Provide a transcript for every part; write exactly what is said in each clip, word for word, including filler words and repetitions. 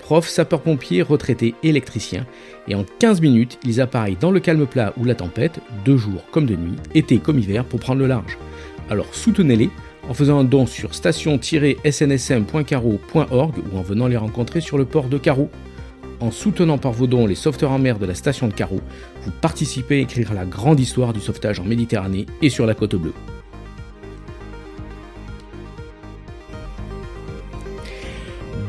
profs, sapeurs-pompiers, retraités, électriciens. Et en quinze minutes, ils appareillent dans le calme plat ou la tempête, de jour comme de nuit, été comme hiver, pour prendre le large. Alors soutenez-les en faisant un don sur station tiret s n s m point carreau point org ou en venant les rencontrer sur le port de Carro. En soutenant par vos dons les sauveteurs en mer de la station de Carro, vous participez à écrire la grande histoire du sauvetage en Méditerranée et sur la Côte Bleue.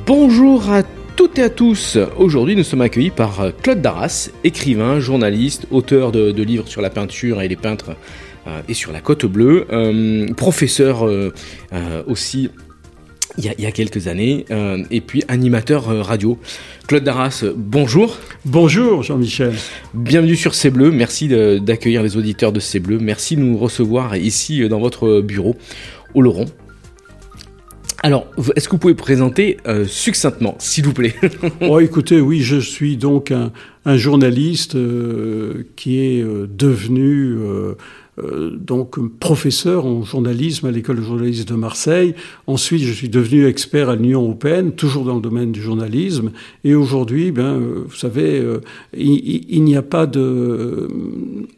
Bonjour à toutes et à tous. Aujourd'hui, nous sommes accueillis par Claude Darras, écrivain, journaliste, auteur de, de livres sur la peinture et les peintres euh, et sur la Côte Bleue, euh, professeur euh, euh, aussi. Il y, a, il y a quelques années, euh, et puis animateur euh, radio. Claude Darras, bonjour. Bonjour Jean-Michel. Bienvenue sur C'est Bleu, merci de, d'accueillir les auditeurs de C'est Bleu, merci de nous recevoir ici dans votre bureau au Laurent. Alors, est-ce que vous pouvez présenter euh, succinctement, s'il vous plaît? Oh, écoutez, oui, je suis donc un, un journaliste euh, qui est euh, devenu... Euh, donc professeur en journalisme à l'école de journalisme de Marseille. Ensuite, je suis devenu expert à l'Union européenne, toujours dans le domaine du journalisme. Et aujourd'hui, ben, vous savez, il, il n'y a pas de...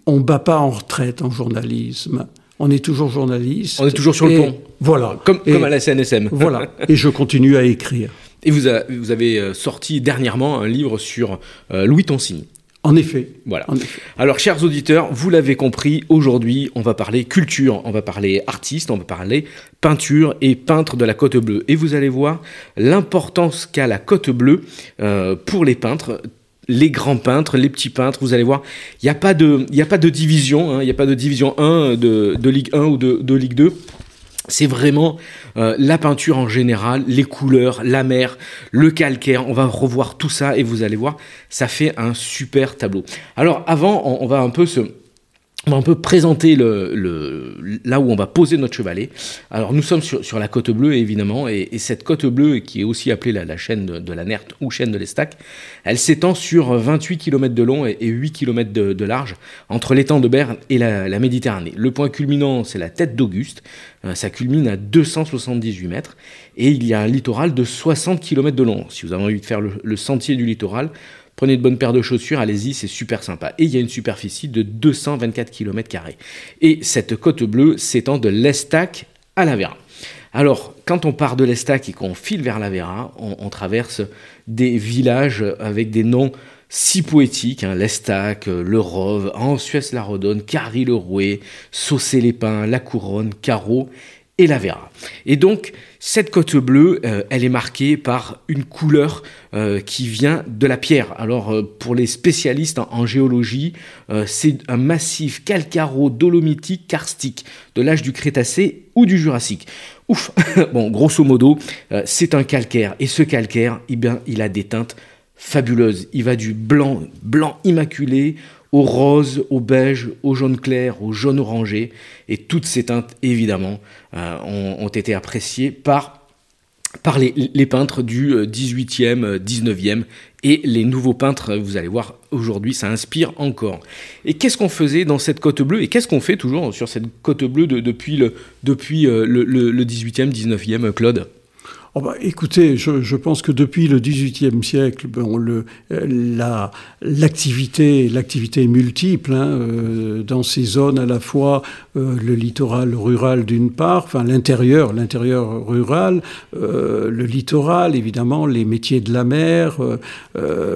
On ne bat pas en retraite en journalisme. On est toujours journaliste. On est toujours sur le pont. Voilà. Comme, et, comme à la S N S M. Voilà. Et je continue à écrire. Et vous, a, vous avez sorti dernièrement un livre sur euh, Louis Toncini. En effet. Voilà. En effet. Alors, chers auditeurs, vous l'avez compris, aujourd'hui, on va parler culture, on va parler artiste, on va parler peinture et peintre de la Côte Bleue. Et vous allez voir l'importance qu'a la Côte Bleue euh, pour les peintres, les grands peintres, les petits peintres. Vous allez voir, il n'y a pas de, il n'y a pas de division, hein, il n'y a pas de division un, de, de Ligue un ou de, de Ligue deux. C'est vraiment euh, la peinture en général, les couleurs, la mer, le calcaire. On va revoir tout ça et vous allez voir, ça fait un super tableau. Alors avant, on, on va un peu se... On va un peu présenter le, le, là où on va poser notre chevalet. Alors, nous sommes sur, sur la Côte Bleue, évidemment, et, et cette Côte Bleue, qui est aussi appelée la, la chaîne de, de la Nerthe ou chaîne de l'Estaque, elle s'étend sur vingt-huit kilomètres de long et, et huit kilomètres de, de large, entre l'étang de Berne et la, la Méditerranée. Le point culminant, c'est la tête d'Auguste. Euh, ça culmine à deux cent soixante-dix-huit mètres, et il y a un littoral de soixante kilomètres de long. Si vous avez envie de faire le, le sentier du littoral, prenez de bonnes paires de chaussures, allez-y, c'est super sympa. Et il y a une superficie de deux cent vingt-quatre kilomètres carrés. Et cette Côte Bleue s'étend de l'Estaque à Lavéra. Alors, quand on part de l'Estaque et qu'on file vers Lavéra, on, on traverse des villages avec des noms si poétiques. Hein, l'Estaque, le Rove, Ensuès, la Redonne, Carry-le-Rouet, Sausset-les-Pins, La Couronne, Carro et Lavéra. Et donc, cette Côte Bleue, euh, elle est marquée par une couleur euh, qui vient de la pierre. Alors, euh, pour les spécialistes en, en géologie, euh, c'est un massif calcaro-dolomitique karstique de l'âge du Crétacé ou du Jurassique. Ouf. Bon, grosso modo, euh, c'est un calcaire. Et ce calcaire, eh bien, il a des teintes fabuleuses. Il va du blanc, blanc immaculé, au rose, au beige, au jaune clair, au jaune orangé. Et toutes ces teintes, évidemment, euh, ont, ont été appréciées par, par les, les peintres du dix-huitième, dix-neuvième et les nouveaux peintres, vous allez voir, aujourd'hui, ça inspire encore. Et qu'est-ce qu'on faisait dans cette Côte Bleue? Et qu'est-ce qu'on fait toujours sur cette Côte Bleue de, depuis, le, depuis le, le, le dix-huitième, dix-neuvième, Claude? Oh bah, écoutez, je, je pense que depuis le dix-huitième siècle, bon, le, la, l'activité, l'activité est multiple hein, euh, dans ces zones à la fois euh, le littoral rural d'une part, enfin l'intérieur, l'intérieur rural, euh, le littoral évidemment, les métiers de la mer, euh,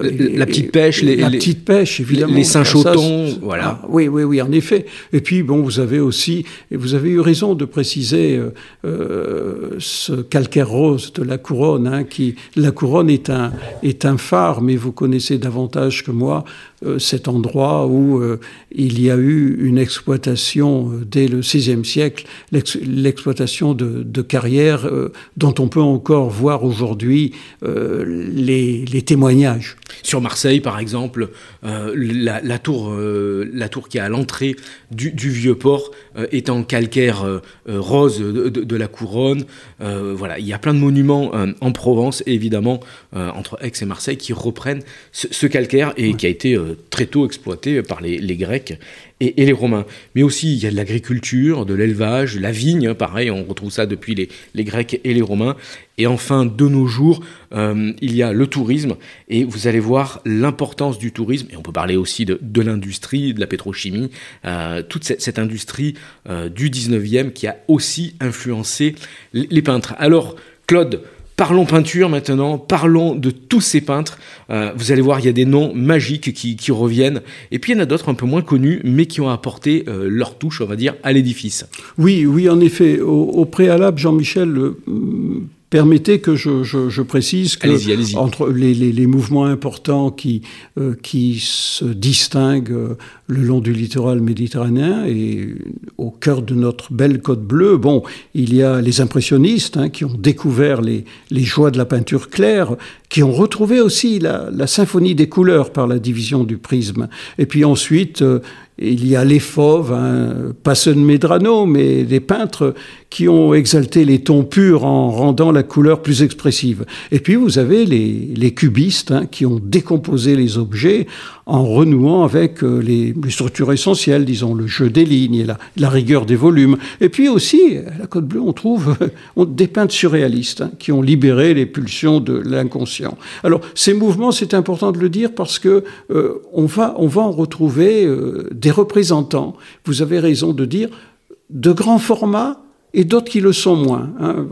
la, et, la petite pêche, les, la les, petite pêche évidemment, les Saint-Chautons, voilà. Ah, oui, oui, oui, en effet. Et puis bon, vous avez aussi, et vous avez eu raison de préciser euh, ce calcaire rose. cause de la Couronne. Hein, qui, la Couronne est un, est un phare, mais vous connaissez davantage que moi euh, cet endroit où euh, il y a eu une exploitation euh, dès le seizième siècle, l'ex, l'exploitation de, de carrières euh, dont on peut encore voir aujourd'hui euh, les, les témoignages. Sur Marseille, par exemple, euh, la, la, tour, euh, la tour qui est à l'entrée du, du vieux port euh, est en calcaire euh, rose de, de, de la Couronne. Euh, voilà, il y a plein de monuments euh, en Provence, évidemment, euh, entre Aix et Marseille, qui reprennent ce, ce calcaire et ouais. qui a été euh, très tôt exploité par les, les Grecs et, et les Romains. Mais aussi, il y a de l'agriculture, de l'élevage, la vigne, pareil, on retrouve ça depuis les, les Grecs et les Romains. Et enfin, de nos jours, euh, il y a le tourisme, et vous allez voir l'importance du tourisme, et on peut parler aussi de, de l'industrie, de la pétrochimie, euh, toute cette, cette industrie euh, du dix-neuvième qui a aussi influencé les, les peintres. Alors, Claude, parlons peinture maintenant, parlons de tous ces peintres. Euh, vous allez voir, il y a des noms magiques qui, qui reviennent. Et puis, il y en a d'autres un peu moins connus, mais qui ont apporté euh, leur touche, on va dire, à l'édifice. Oui, oui, en effet. Au, au préalable, Jean-Michel... Euh, Permettez que je, je, je précise que allez-y, allez-y. Entre les, les, les mouvements importants qui, euh, qui se distinguent euh, le long du littoral méditerranéen et au cœur de notre belle Côte Bleue, bon, il y a les impressionnistes hein, qui ont découvert les, les joies de la peinture claire, qui ont retrouvé aussi la, la symphonie des couleurs par la division du prisme. Et puis ensuite... Euh, Il y a les fauves, hein, pas ceux de Medrano, mais des peintres qui ont exalté les tons purs en rendant la couleur plus expressive. Et puis vous avez les, les cubistes hein, qui ont décomposé les objets en renouant avec les, les structures essentielles, disons le jeu des lignes et la, la rigueur des volumes. Et puis aussi, à la Côte Bleue, on trouve on, des peintres surréalistes hein, qui ont libéré les pulsions de l'inconscient. Alors ces mouvements, c'est important de le dire parce que euh, on va on va en retrouver euh, des représentants, vous avez raison de dire, de grands formats et d'autres qui le sont moins. Hein.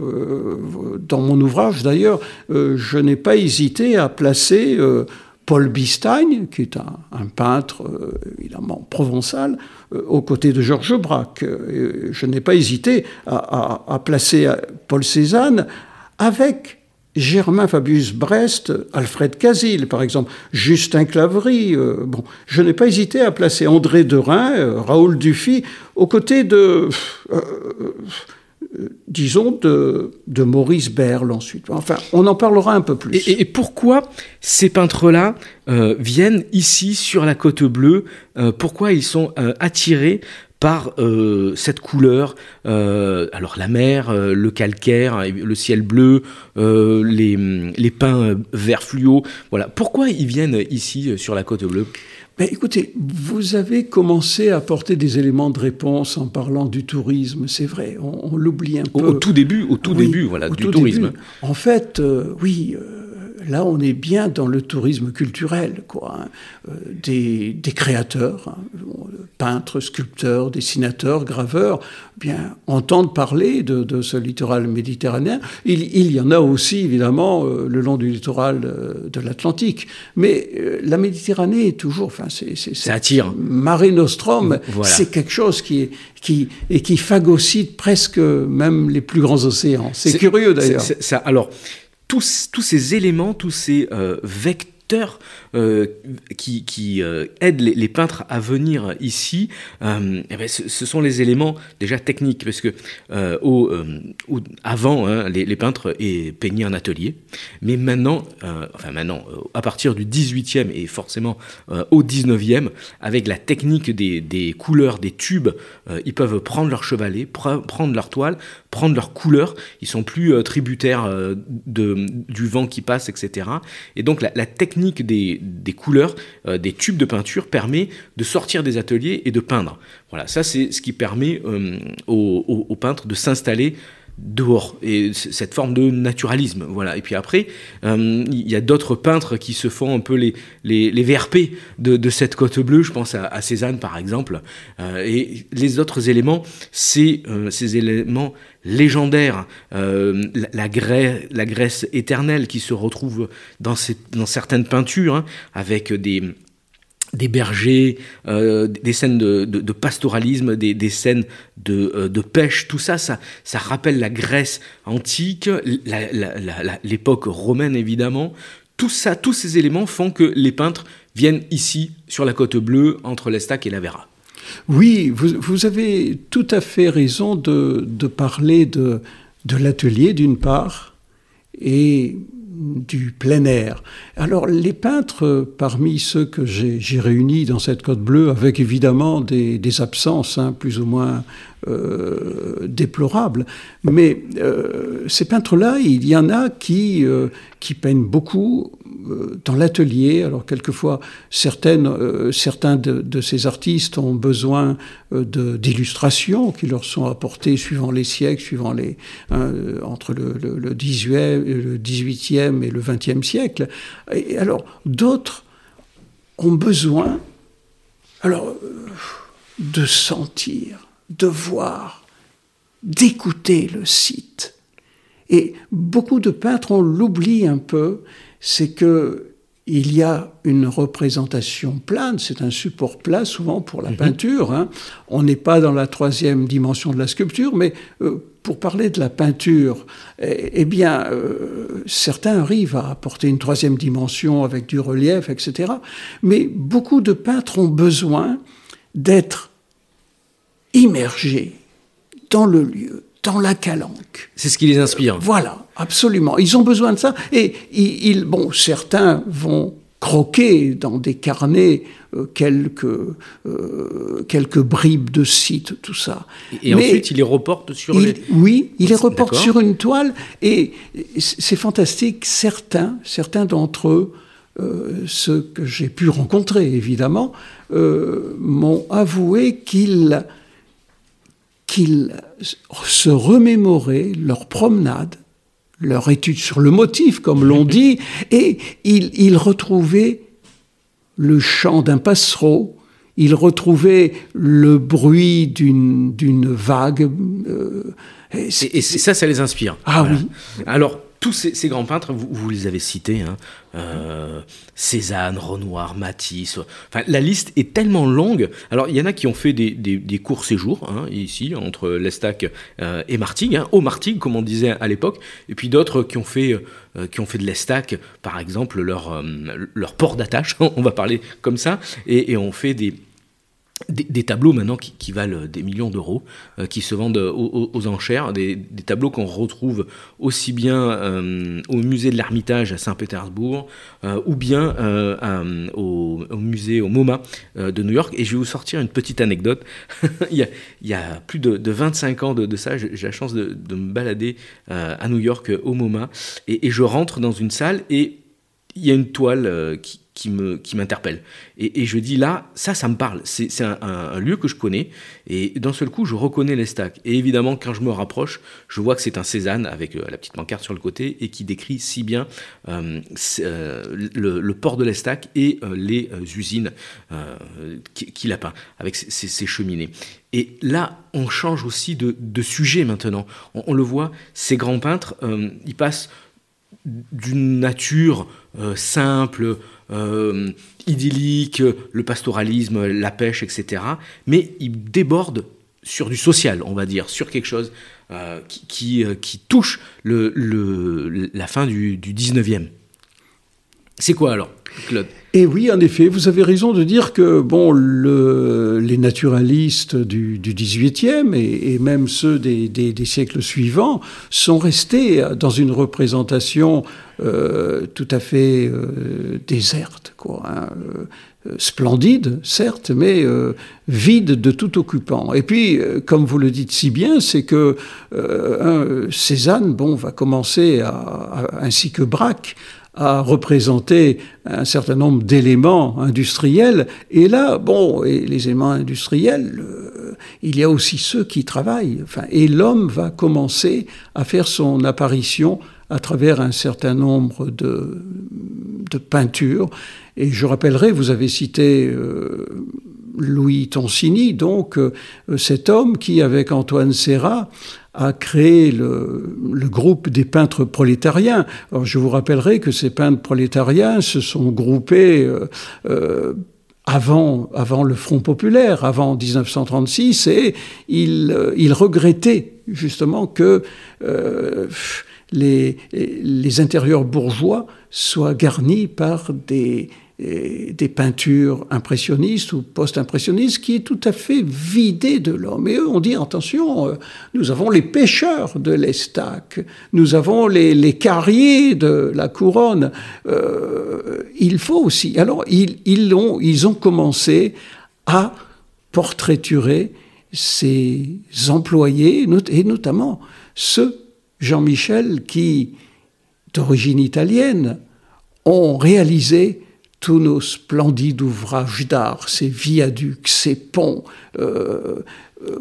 Dans mon ouvrage, d'ailleurs, je n'ai pas hésité à placer Paul Bistagne, qui est un, un peintre, évidemment, provençal, aux côtés de Georges Braque. Je n'ai pas hésité à, à, à placer Paul Cézanne avec... Germain Fabius Brest, Alfred Casile, par exemple, Justin Claverie. Euh, bon, je n'ai pas hésité à placer André Derain, euh, Raoul Dufy, aux côtés de, euh, euh, disons, de, de Maurice Berle ensuite. Enfin, on en parlera un peu plus. Et, et, et pourquoi ces peintres-là euh, viennent ici sur la Côte Bleue ? euh, Pourquoi ils sont euh, attirés par euh, cette couleur, euh, alors la mer, euh, le calcaire, le ciel bleu, euh, les, les pins verts fluo. Voilà. Pourquoi ils viennent ici, sur la Côte Bleue ? Ben écoutez, vous avez commencé à apporter des éléments de réponse en parlant du tourisme, c'est vrai, on, on l'oublie un peu. Au, au tout début, au tout oui, début, voilà, du tourisme. Début. En fait, euh, oui... Euh, Là, on est bien dans le tourisme culturel, quoi. Des, des créateurs, peintres, sculpteurs, dessinateurs, graveurs, bien entendent parler de, de ce littoral méditerranéen. Il, il y en a aussi, évidemment, le long du littoral de l'Atlantique. Mais la Méditerranée est toujours, enfin, c'est, c'est, c'est ça attire. Mare Nostrum, voilà. C'est quelque chose qui est qui et qui phagocyte presque même les plus grands océans. C'est, c'est curieux d'ailleurs. C'est, c'est, ça, alors. Tous, tous ces éléments, tous ces euh, vecteurs euh, qui, qui euh, aident les, les peintres à venir ici, euh, eh bien, ce, ce sont les éléments déjà techniques, parce que euh, au, euh, au, avant, hein, les, les peintres peignaient en atelier, mais maintenant, euh, enfin maintenant, euh, à partir du dix-huitième et forcément euh, au dix-neuvième, avec la technique des, des couleurs, des tubes, euh, ils peuvent prendre leur chevalet, pre- prendre leur toile, prendre leurs couleurs, ils sont plus euh, tributaires euh, de, du vent qui passe, et cetera. Et donc la, la technique des, des couleurs, euh, des tubes de peinture permet de sortir des ateliers et de peindre. Voilà, ça c'est ce qui permet euh, aux, aux, aux peintres de s'installer dehors, et c- cette forme de naturalisme. Voilà. Et puis après, il euh, y a d'autres peintres qui se font un peu les, les, les V R P de, de cette Côte Bleue, je pense à, à Cézanne par exemple, euh, et les autres éléments, c'est euh, ces éléments légendaire, euh, la, la, Grèce, la Grèce éternelle qui se retrouve dans, ces, dans certaines peintures, hein, avec des, des bergers, euh, des scènes de, de, de pastoralisme, des, des scènes de, euh, de pêche, tout ça, ça, ça rappelle la Grèce antique, la, la, la, la, l'époque romaine évidemment. Tout ça, tous ces éléments font que les peintres viennent ici, sur la Côte Bleue, entre l'Estaque et la Lavéra. Oui, vous, vous avez tout à fait raison de, de parler de, de l'atelier d'une part et du plein air. Alors les peintres, parmi ceux que j'ai, j'ai réunis dans cette Côte Bleue, avec évidemment des, des absences hein, plus ou moins euh, déplorables, mais euh, ces peintres-là, il y en a qui, euh, qui peignent beaucoup euh, dans l'atelier. Alors quelquefois, certaines, euh, certains de, de ces artistes ont besoin euh, de, d'illustrations qui leur sont apportées suivant les siècles, suivant les, hein, entre le, le, le dix-huitième et le dix-huitième et le vingtième siècle. Et alors, d'autres ont besoin alors, de sentir, de voir, d'écouter le site. Et beaucoup de peintres, on l'oublie un peu, c'est qu'il y a une représentation plane, c'est un support plat souvent pour la mmh. peinture. Hein. On n'est pas dans la troisième dimension de la sculpture, mais... Euh, Pour parler de la peinture, eh bien, euh, certains arrivent à apporter une troisième dimension avec du relief, et cetera. Mais beaucoup de peintres ont besoin d'être immergés dans le lieu, dans la calanque. C'est ce qui les inspire. Euh, voilà, absolument. Ils ont besoin de ça. Et ils, bon, certains vont croquer dans des carnets euh, quelques, euh, quelques bribes de sites, tout ça. Et, et ensuite, il les reporte sur il, les... Oui, il les reporte D'accord. sur une toile, et c'est fantastique. Certains, certains d'entre eux, euh, ceux que j'ai pu rencontrer, évidemment, euh, m'ont avoué qu'ils, qu'ils se remémoraient leur promenade, leur étude sur le motif, comme l'on dit, et ils il retrouvaient le chant d'un passereau, ils retrouvaient le bruit d'une, d'une vague. Euh, et, et, et ça, ça les inspire. Ah voilà. Oui. Alors, tous ces, ces grands peintres, vous, vous les avez cités, hein, euh, Cézanne, Renoir, Matisse, enfin, la liste est tellement longue. Alors, il y en a qui ont fait des, des, des courts séjours, hein, ici, entre l'Estaque euh, et Martigues, hein, au Martigues, comme on disait à l'époque, et puis d'autres qui ont fait, euh, qui ont fait de l'Estaque, par exemple, leur, euh, leur port d'attache, on va parler comme ça, et, et ont fait des... Des, des tableaux maintenant qui, qui valent des millions d'euros, euh, qui se vendent aux, aux enchères, des, des tableaux qu'on retrouve aussi bien euh, au musée de l'Ermitage à Saint-Pétersbourg euh, ou bien euh, à, au, au musée, au MoMA euh, de New York. Et je vais vous sortir une petite anecdote. il, y a, il y a plus de, de vingt-cinq ans de, de ça, j'ai la chance de, de me balader euh, à New York euh, au MoMA et, et je rentre dans une salle et il y a une toile euh, qui Qui, me, qui m'interpelle. Et, et je dis là, ça, ça me parle. C'est, c'est un, un, un lieu que je connais. Et d'un seul coup, je reconnais l'Estaque. Et évidemment, quand je me rapproche, je vois que c'est un Cézanne avec euh, la petite pancarte sur le côté et qui décrit si bien euh, euh, le, le port de l'Estaque et euh, les euh, usines euh, qu'il a peint avec ses, ses, ses cheminées. Et là, on change aussi de, de sujet maintenant. On, on le voit, ces grands peintres, euh, ils passent d'une nature euh, simple, Euh, idyllique, le pastoralisme, la pêche, et cetera. Mais il déborde sur du social, on va dire, sur quelque chose euh, qui, qui, euh, qui touche le, le, la fin du, du dix-neuvième. C'est quoi alors, Claude ? Et oui, en effet, vous avez raison de dire que bon, le, les naturalistes du, du dix-huitième et, et même ceux des, des, des siècles suivants sont restés dans une représentation euh, tout à fait euh, déserte, quoi, hein, euh, splendide, certes, mais euh, vide de tout occupant. Et puis, comme vous le dites si bien, c'est que euh, un, Cézanne, bon, va commencer à, à, ainsi que Braque, à représenter un certain nombre d'éléments industriels. Et là, bon, et les éléments industriels, euh, il y a aussi ceux qui travaillent. Enfin, et l'homme va commencer à faire son apparition à travers un certain nombre de, de peintures. Et je rappellerai, vous avez cité... Euh, Louis Toncini, donc, euh, cet homme qui, avec Antoine Serra, a créé le, le groupe des peintres prolétariens. Alors, je vous rappellerai que ces peintres prolétariens se sont groupés euh, euh, avant, avant le Front populaire, avant dix-neuf cent trente-six, et il, il regrettait justement que euh, les, les intérieurs bourgeois soient garnis par des, des peintures impressionnistes ou post-impressionnistes qui est tout à fait vidée de l'homme. Et eux ont dit, attention, nous avons les pêcheurs de l'Estaque, nous avons les, les carriers de la Couronne, euh, il faut aussi... Alors, ils, ils, ont, ils ont commencé à portraiturer ces employés, et notamment ce Jean-Michel qui, d'origine italienne, ont réalisé tous nos splendides ouvrages d'art, ces viaducs, ces ponts euh,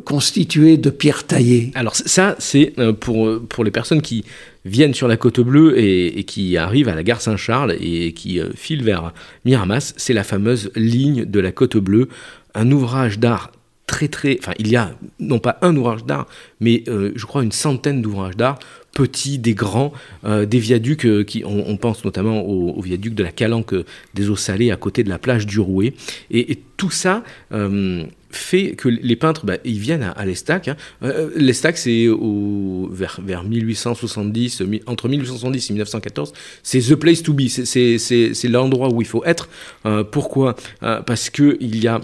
constitués de pierres taillées. Alors ça, c'est pour, pour les personnes qui viennent sur la Côte Bleue et, et qui arrivent à la gare Saint-Charles et qui filent vers Miramas, c'est la fameuse ligne de la Côte Bleue, un ouvrage d'art très très... Enfin, il y a non pas un ouvrage d'art, mais euh, je crois une centaine d'ouvrages d'art, petits, des grands, euh, des viaducs, euh, qui, on, on pense notamment au, au viaduc de la Calanque euh, des Eaux Salées à côté de la plage du Rouet. Et, et tout ça euh, fait que les peintres, bah, ils viennent à, à l'Estaque. Hein. Euh, L'Estaque, c'est au, vers, vers mille huit cent soixante-dix, entre mille huit cent soixante-dix et mille neuf cent quatorze, c'est the place to be, c'est, c'est, c'est, c'est l'endroit où il faut être. Euh, pourquoi ? euh, Parce qu'il y a...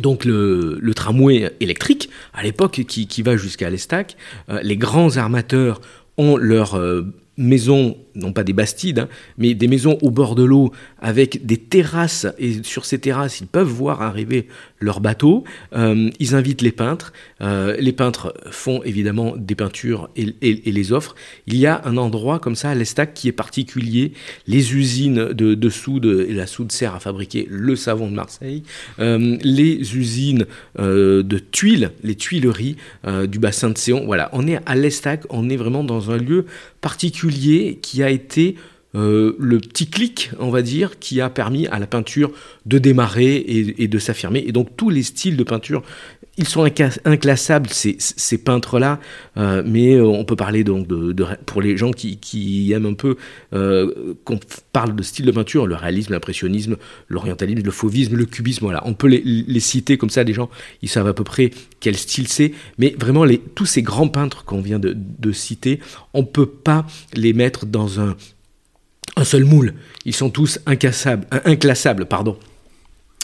Donc le, le tramway électrique, à l'époque, qui, qui va jusqu'à l'Estaque, euh, les grands armateurs ont leur... Euh maisons, non pas des bastides, hein, mais des maisons au bord de l'eau avec des terrasses, et sur ces terrasses, ils peuvent voir arriver leurs bateaux. Euh, ils invitent les peintres. Euh, les peintres font évidemment des peintures et, et, et les offrent. Il y a un endroit comme ça à l'Estaque qui est particulier. Les usines de, de soude, et la soude sert à fabriquer le savon de Marseille. Euh, les usines euh, de tuiles, les tuileries euh, du bassin de Séon. Voilà, on est à l'Estaque, on est vraiment dans un lieu particulier qui a été euh, le petit clic, on va dire, qui a permis à la peinture de démarrer et, et de s'affirmer. Et donc tous les styles de peinture, ils sont inca- inclassables, ces, ces peintres-là, euh, mais on peut parler donc de, de, pour les gens qui, qui aiment un peu, euh, qu'on parle de styles de peinture, le réalisme, l'impressionnisme, l'orientalisme, le fauvisme, le cubisme, voilà. On peut les, les citer comme ça, les gens, ils savent à peu près quel style c'est, mais vraiment les, tous ces grands peintres qu'on vient de, de citer, on ne peut pas les mettre dans un, un seul moule, ils sont tous incassables, inclassables, pardon.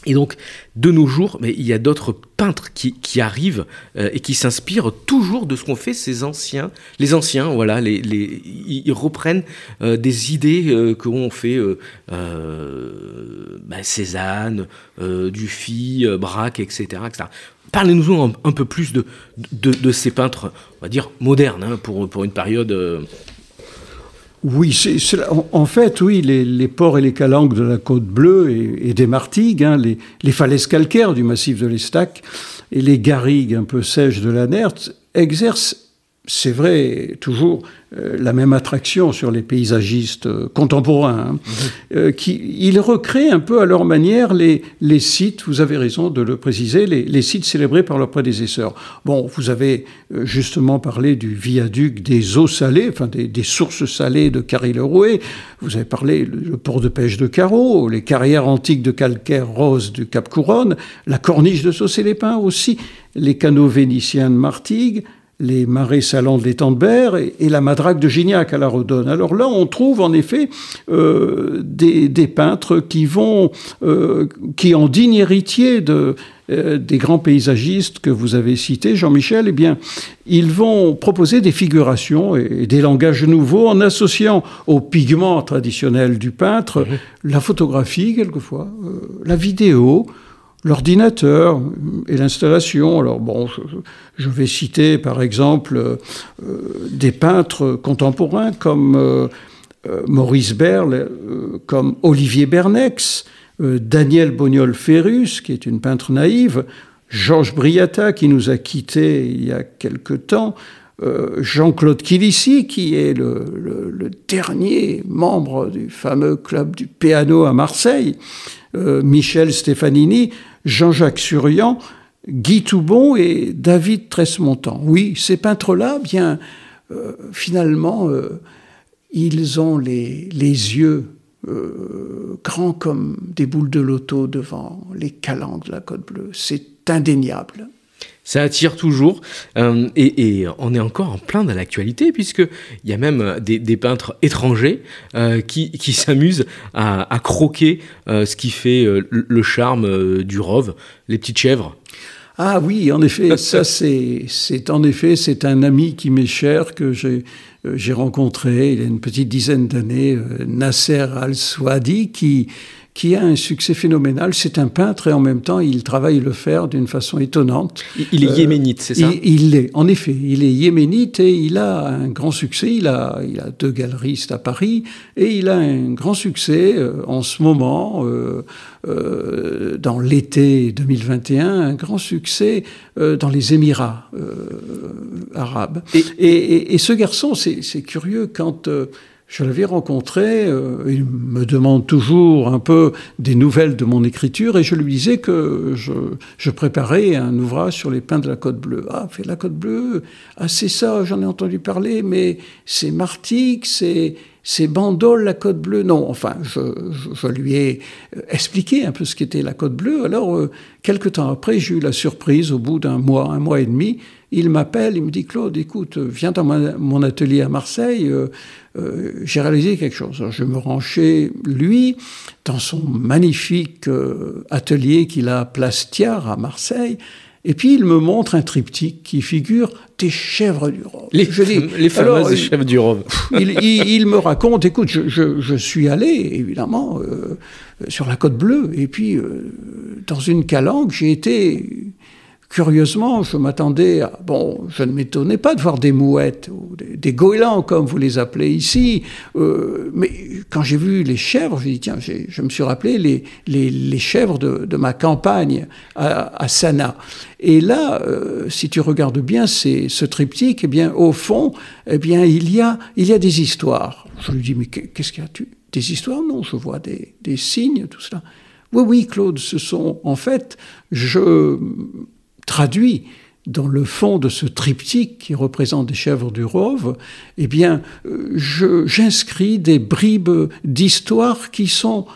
Et donc, de nos jours, mais il y a d'autres peintres qui, qui arrivent euh, et qui s'inspirent toujours de ce qu'ont fait ces anciens. Les anciens, voilà, les, les, ils reprennent euh, des idées euh, qu'ont fait euh, euh, bah, Cézanne, euh, Dufy, euh, Braque, et cetera, et cetera. Parlez-nous un, un peu plus de, de, de ces peintres, on va dire, modernes, hein, pour, pour une période... Euh Oui, c'est, c'est, en fait, oui, les, les ports et les calanques de la Côte Bleue et, et des Martigues, hein, les, les falaises calcaires du massif de l'Estaque et les garrigues un peu sèches de la Nerthe exercent, c'est vrai, toujours euh, la même attraction sur les paysagistes euh, contemporains. Hein, mmh. euh, qui, ils recréent un peu à leur manière les, les sites, vous avez raison de le préciser, les, les sites célébrés par leurs prédécesseurs. Bon, vous avez euh, justement parlé du viaduc des eaux salées, enfin des, des sources salées de Carry-le-Rouet, vous avez parlé le, le port de pêche de Carro, les carrières antiques de calcaire rose du Cap Couronne, la corniche de Sausset-les-Pins aussi, les canaux vénitiens de Martigues, les marais salants de l'étang de Berre et, et la madrague de Gignac à la Redonne. Alors là, on trouve en effet euh, des, des peintres qui vont, euh, qui en digne héritier de, euh, des grands paysagistes que vous avez cités, Jean-Michel, eh bien, ils vont proposer des figurations et, et des langages nouveaux en associant aux pigments traditionnels du peintre mmh. la photographie, quelquefois, euh, la vidéo, l'ordinateur et l'installation. Alors bon, je, je vais citer par exemple euh, des peintres contemporains comme euh, euh, Maurice Berle, euh, comme Olivier Bernex, euh, Daniel Bognol-Ferrus, qui est une peintre naïve, Georges Briata, qui nous a quittés il y a quelque temps, Euh, Jean-Claude Quilici, qui est le, le, le dernier membre du fameux club du piano à Marseille, euh, Michel Stefanini, Jean-Jacques Surian, Guy Toubon et David Tresmontant. Oui, ces peintres-là, bien, euh, finalement, euh, ils ont les, les yeux euh, grands comme des boules de loto devant les calanques de la Côte Bleue. C'est indéniable. Ça attire toujours, euh, et, et on est encore en plein dans l'actualité, puisqu'il y a même des, des peintres étrangers euh, qui, qui s'amusent à, à croquer euh, ce qui fait euh, le charme euh, du Rove, les petites chèvres. Ah oui, en effet, ça c'est, c'est, en effet, c'est un ami qui m'est cher, que j'ai, euh, j'ai rencontré il y a une petite dizaine d'années, euh, Nasser Al-Swadi, qui... qui a un succès phénoménal. C'est un peintre et en même temps, il travaille le fer d'une façon étonnante. Il est yéménite, euh, c'est ça ? Il l'est, en effet. Il est yéménite et il a un grand succès. Il a, il a deux galeristes à Paris et il a un grand succès euh, en ce moment, euh, euh, dans l'été deux mille vingt et un, un grand succès euh, dans les Émirats euh, arabes. Et, et, et, et ce garçon, c'est, c'est curieux quand... Euh, Je l'avais rencontré, euh, il me demande toujours un peu des nouvelles de mon écriture et je lui disais que je, je préparais un ouvrage sur les pins de la Côte Bleue. Ah, fait la Côte Bleue, ah c'est ça, j'en ai entendu parler, mais c'est Martigues, c'est... C'est Bandol, la Côte Bleue. Non, enfin, je, je, je lui ai expliqué un peu ce qu'était la Côte Bleue. Alors, euh, quelques temps après, j'ai eu la surprise, au bout d'un mois, un mois et demi, il m'appelle, il me dit « Claude, écoute, viens dans ma, mon atelier à Marseille, euh, euh, j'ai réalisé quelque chose. » Alors, je me rends chez lui, dans son magnifique euh, atelier qu'il a à Place Thiard, à Marseille. Et puis, il me montre un triptyque qui figure des chèvres du Rove. Les, je dis, les fameuses alors, chèvres du Rove. il, il, il me raconte, écoute, je, je, je suis allé, évidemment, euh, sur la Côte Bleue. Et puis, euh, dans une calanque, j'ai été... Curieusement, je m'attendais à... Bon, je ne m'étonnais pas de voir des mouettes, ou des, des goélands, comme vous les appelez ici. Euh, mais quand j'ai vu les chèvres, j'ai dit, tiens, j'ai, je me suis rappelé les, les, les chèvres de, de ma campagne à, à Sana. Et là, euh, si tu regardes bien ces, ce triptyque, eh bien, au fond, eh bien, il y a, il y a des histoires. Je lui dis, mais qu'est-ce qu'il y a tu des histoires? Non, je vois des, des signes, tout cela. Oui, oui, Claude, ce sont... En fait, je... traduit dans le fond de ce triptyque qui représente des chèvres du Rove, eh bien, je, j'inscris des bribes d'histoires qui sont,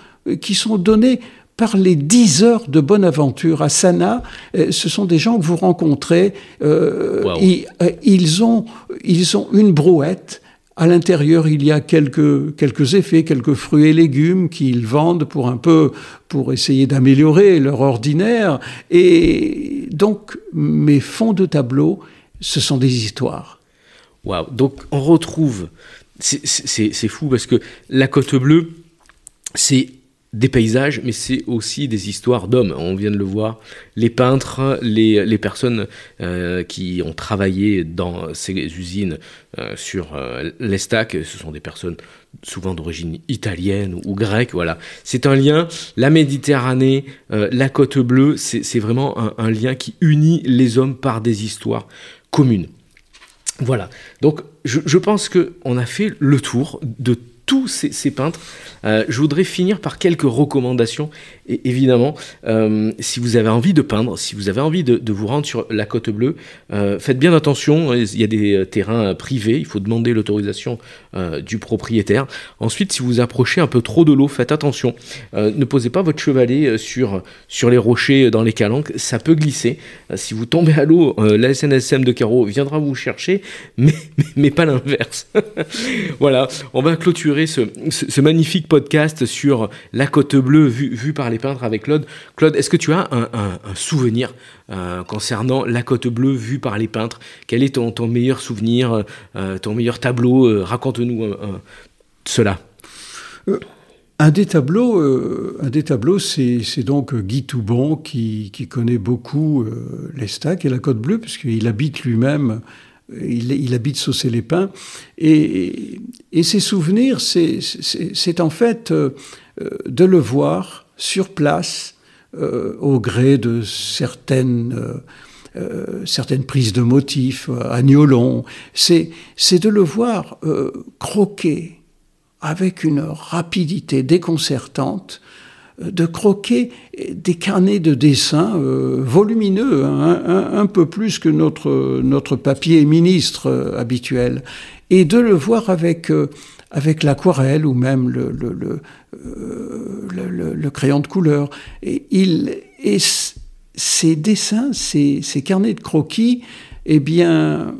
qui sont données par les dix heures de bonne aventure à Sana. Ce sont des gens que vous rencontrez. Euh, wow. et, euh, ils ont, ils ont une brouette. À l'intérieur, il y a quelques, quelques effets, quelques fruits et légumes qu'ils vendent pour un peu, pour essayer d'améliorer leur ordinaire. Et donc, mes fonds de tableau, ce sont des histoires. Waouh! Donc, on retrouve. C'est, c'est, c'est fou parce que la Côte Bleue, c'est des paysages, mais c'est aussi des histoires d'hommes. On vient de le voir, les peintres, les, les personnes euh, qui ont travaillé dans ces usines euh, sur euh, l'Estaque, ce sont des personnes souvent d'origine italienne ou, ou grecque. Voilà. C'est un lien, la Méditerranée, euh, la Côte Bleue, c'est, c'est vraiment un, un lien qui unit les hommes par des histoires communes. Voilà, donc je, je pense qu'on a fait le tour de tous ces, ces peintres. Euh, je voudrais finir par quelques recommandations. Et évidemment, euh, si vous avez envie de peindre, si vous avez envie de, de vous rendre sur la Côte Bleue, euh, faites bien attention, il y a des terrains privés, il faut demander l'autorisation euh, du propriétaire. Ensuite, si vous approchez un peu trop de l'eau, faites attention. Euh, ne posez pas votre chevalet sur, sur les rochers, dans les calanques, ça peut glisser. Euh, si vous tombez à l'eau, euh, la S N S M de Carro viendra vous chercher, mais, mais, mais pas l'inverse. Voilà, on va clôturer Ce, ce, ce magnifique podcast sur la Côte Bleue vue vu par les peintres avec Claude. Claude, est-ce que tu as un, un, un souvenir euh, concernant la Côte Bleue vue par les peintres? Quel est ton, ton meilleur souvenir, euh, ton meilleur tableau? euh, Raconte-nous euh, euh, cela. Euh, un des tableaux, euh, un des tableaux c'est, c'est donc Guy Toubon qui, qui connaît beaucoup euh, l'Estaque et la Côte Bleue, puisqu'il habite lui-même. Il, il habite Sausset-les-Pins et, et ses souvenirs, c'est, c'est, c'est en fait euh, de le voir sur place euh, au gré de certaines, euh, certaines prises de motifs à Niolon. C'est, c'est de le voir euh, croquer avec une rapidité déconcertante de croquer des carnets de dessins euh, volumineux, hein, un, un peu plus que notre, notre papier ministre euh, habituel, et de le voir avec, euh, avec l'aquarelle ou même le, le, le, euh, le, le, le crayon de couleur. Et, il, et ces dessins, ces, ces carnets de croquis, eh bien...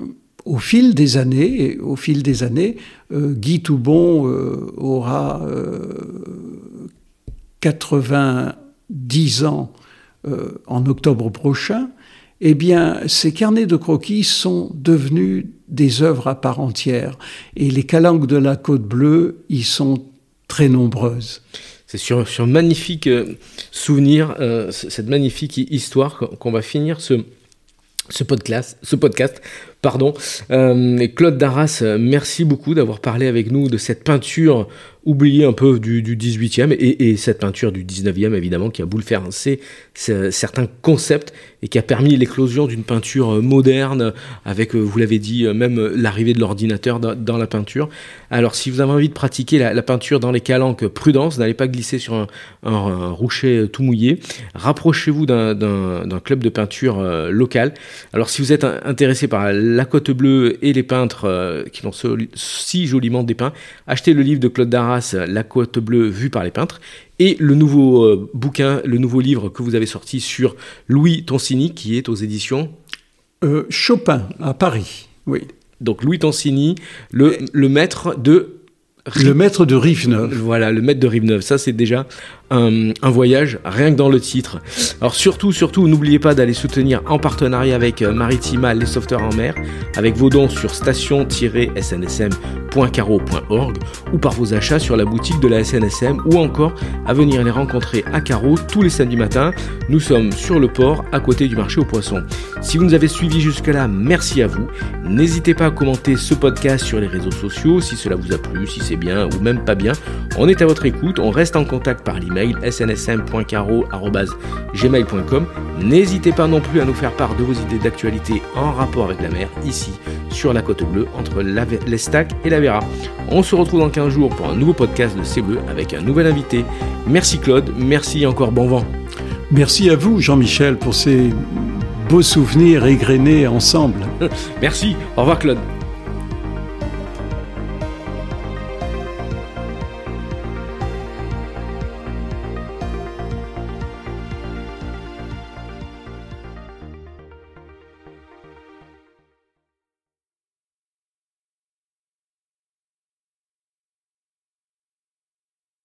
Au fil des années, et au fil des années, euh, Guy Toubon euh, aura euh, quatre-vingt-dix ans euh, en octobre prochain. Eh bien, ces carnets de croquis sont devenus des œuvres à part entière, et les calanques de la Côte Bleue y sont très nombreuses. C'est sur sur magnifique souvenir, euh, cette magnifique histoire qu'on va finir ce. Ce podcast, ce podcast, pardon. Euh, Claude Darras, merci beaucoup d'avoir parlé avec nous de cette peinture oubliée un peu du, du dix-huitième et, et cette peinture du dix-neuvième, évidemment, qui a bouleversé certains concepts et qui a permis l'éclosion d'une peinture moderne avec, vous l'avez dit, même l'arrivée de l'ordinateur dans, dans la peinture. Alors, si vous avez envie de pratiquer la, la peinture dans les calanques, prudence, n'allez pas glisser sur un, un, un rouchet tout mouillé. Rapprochez-vous d'un, d'un, d'un club de peinture local. Alors, si vous êtes intéressé par la Côte Bleue et les peintres euh, qui l'ont so- si joliment dépeints, achetez le livre de Claude Darras, La Côte Bleue vue par les peintres, et le nouveau euh, bouquin, le nouveau livre que vous avez sorti sur Louis Toncini, qui est aux éditions euh, Chopin à Paris. Oui. Donc Louis Toncini, le, le maître de Le maître de Rive-Neuve. Voilà, le maître de Rive-Neuve. Ça, c'est déjà un, un voyage, rien que dans le titre. Alors, surtout, surtout, n'oubliez pas d'aller soutenir en partenariat avec Maritima les sauveteurs en mer, avec vos dons sur station tiret s n s m point carro point org ou par vos achats sur la boutique de la S N S M, ou encore à venir les rencontrer à Carro tous les samedis matins. Nous sommes sur le port, à côté du marché aux poissons. Si vous nous avez suivis jusque-là, merci à vous. N'hésitez pas à commenter ce podcast sur les réseaux sociaux si cela vous a plu, si c'est bien ou même pas bien. On est à votre écoute, on reste en contact par l'email s n s m point carro arobase gmail point com. N'hésitez pas non plus à nous faire part de vos idées d'actualité en rapport avec la mer, ici sur la Côte Bleue, entre l'Estaque et la Véra. On se retrouve dans quinze jours pour un nouveau podcast de C'est Bleu avec un nouvel invité. Merci Claude, merci encore, bon vent. Merci à vous Jean-Michel pour ces beaux souvenirs égrenés ensemble. Merci, au revoir Claude.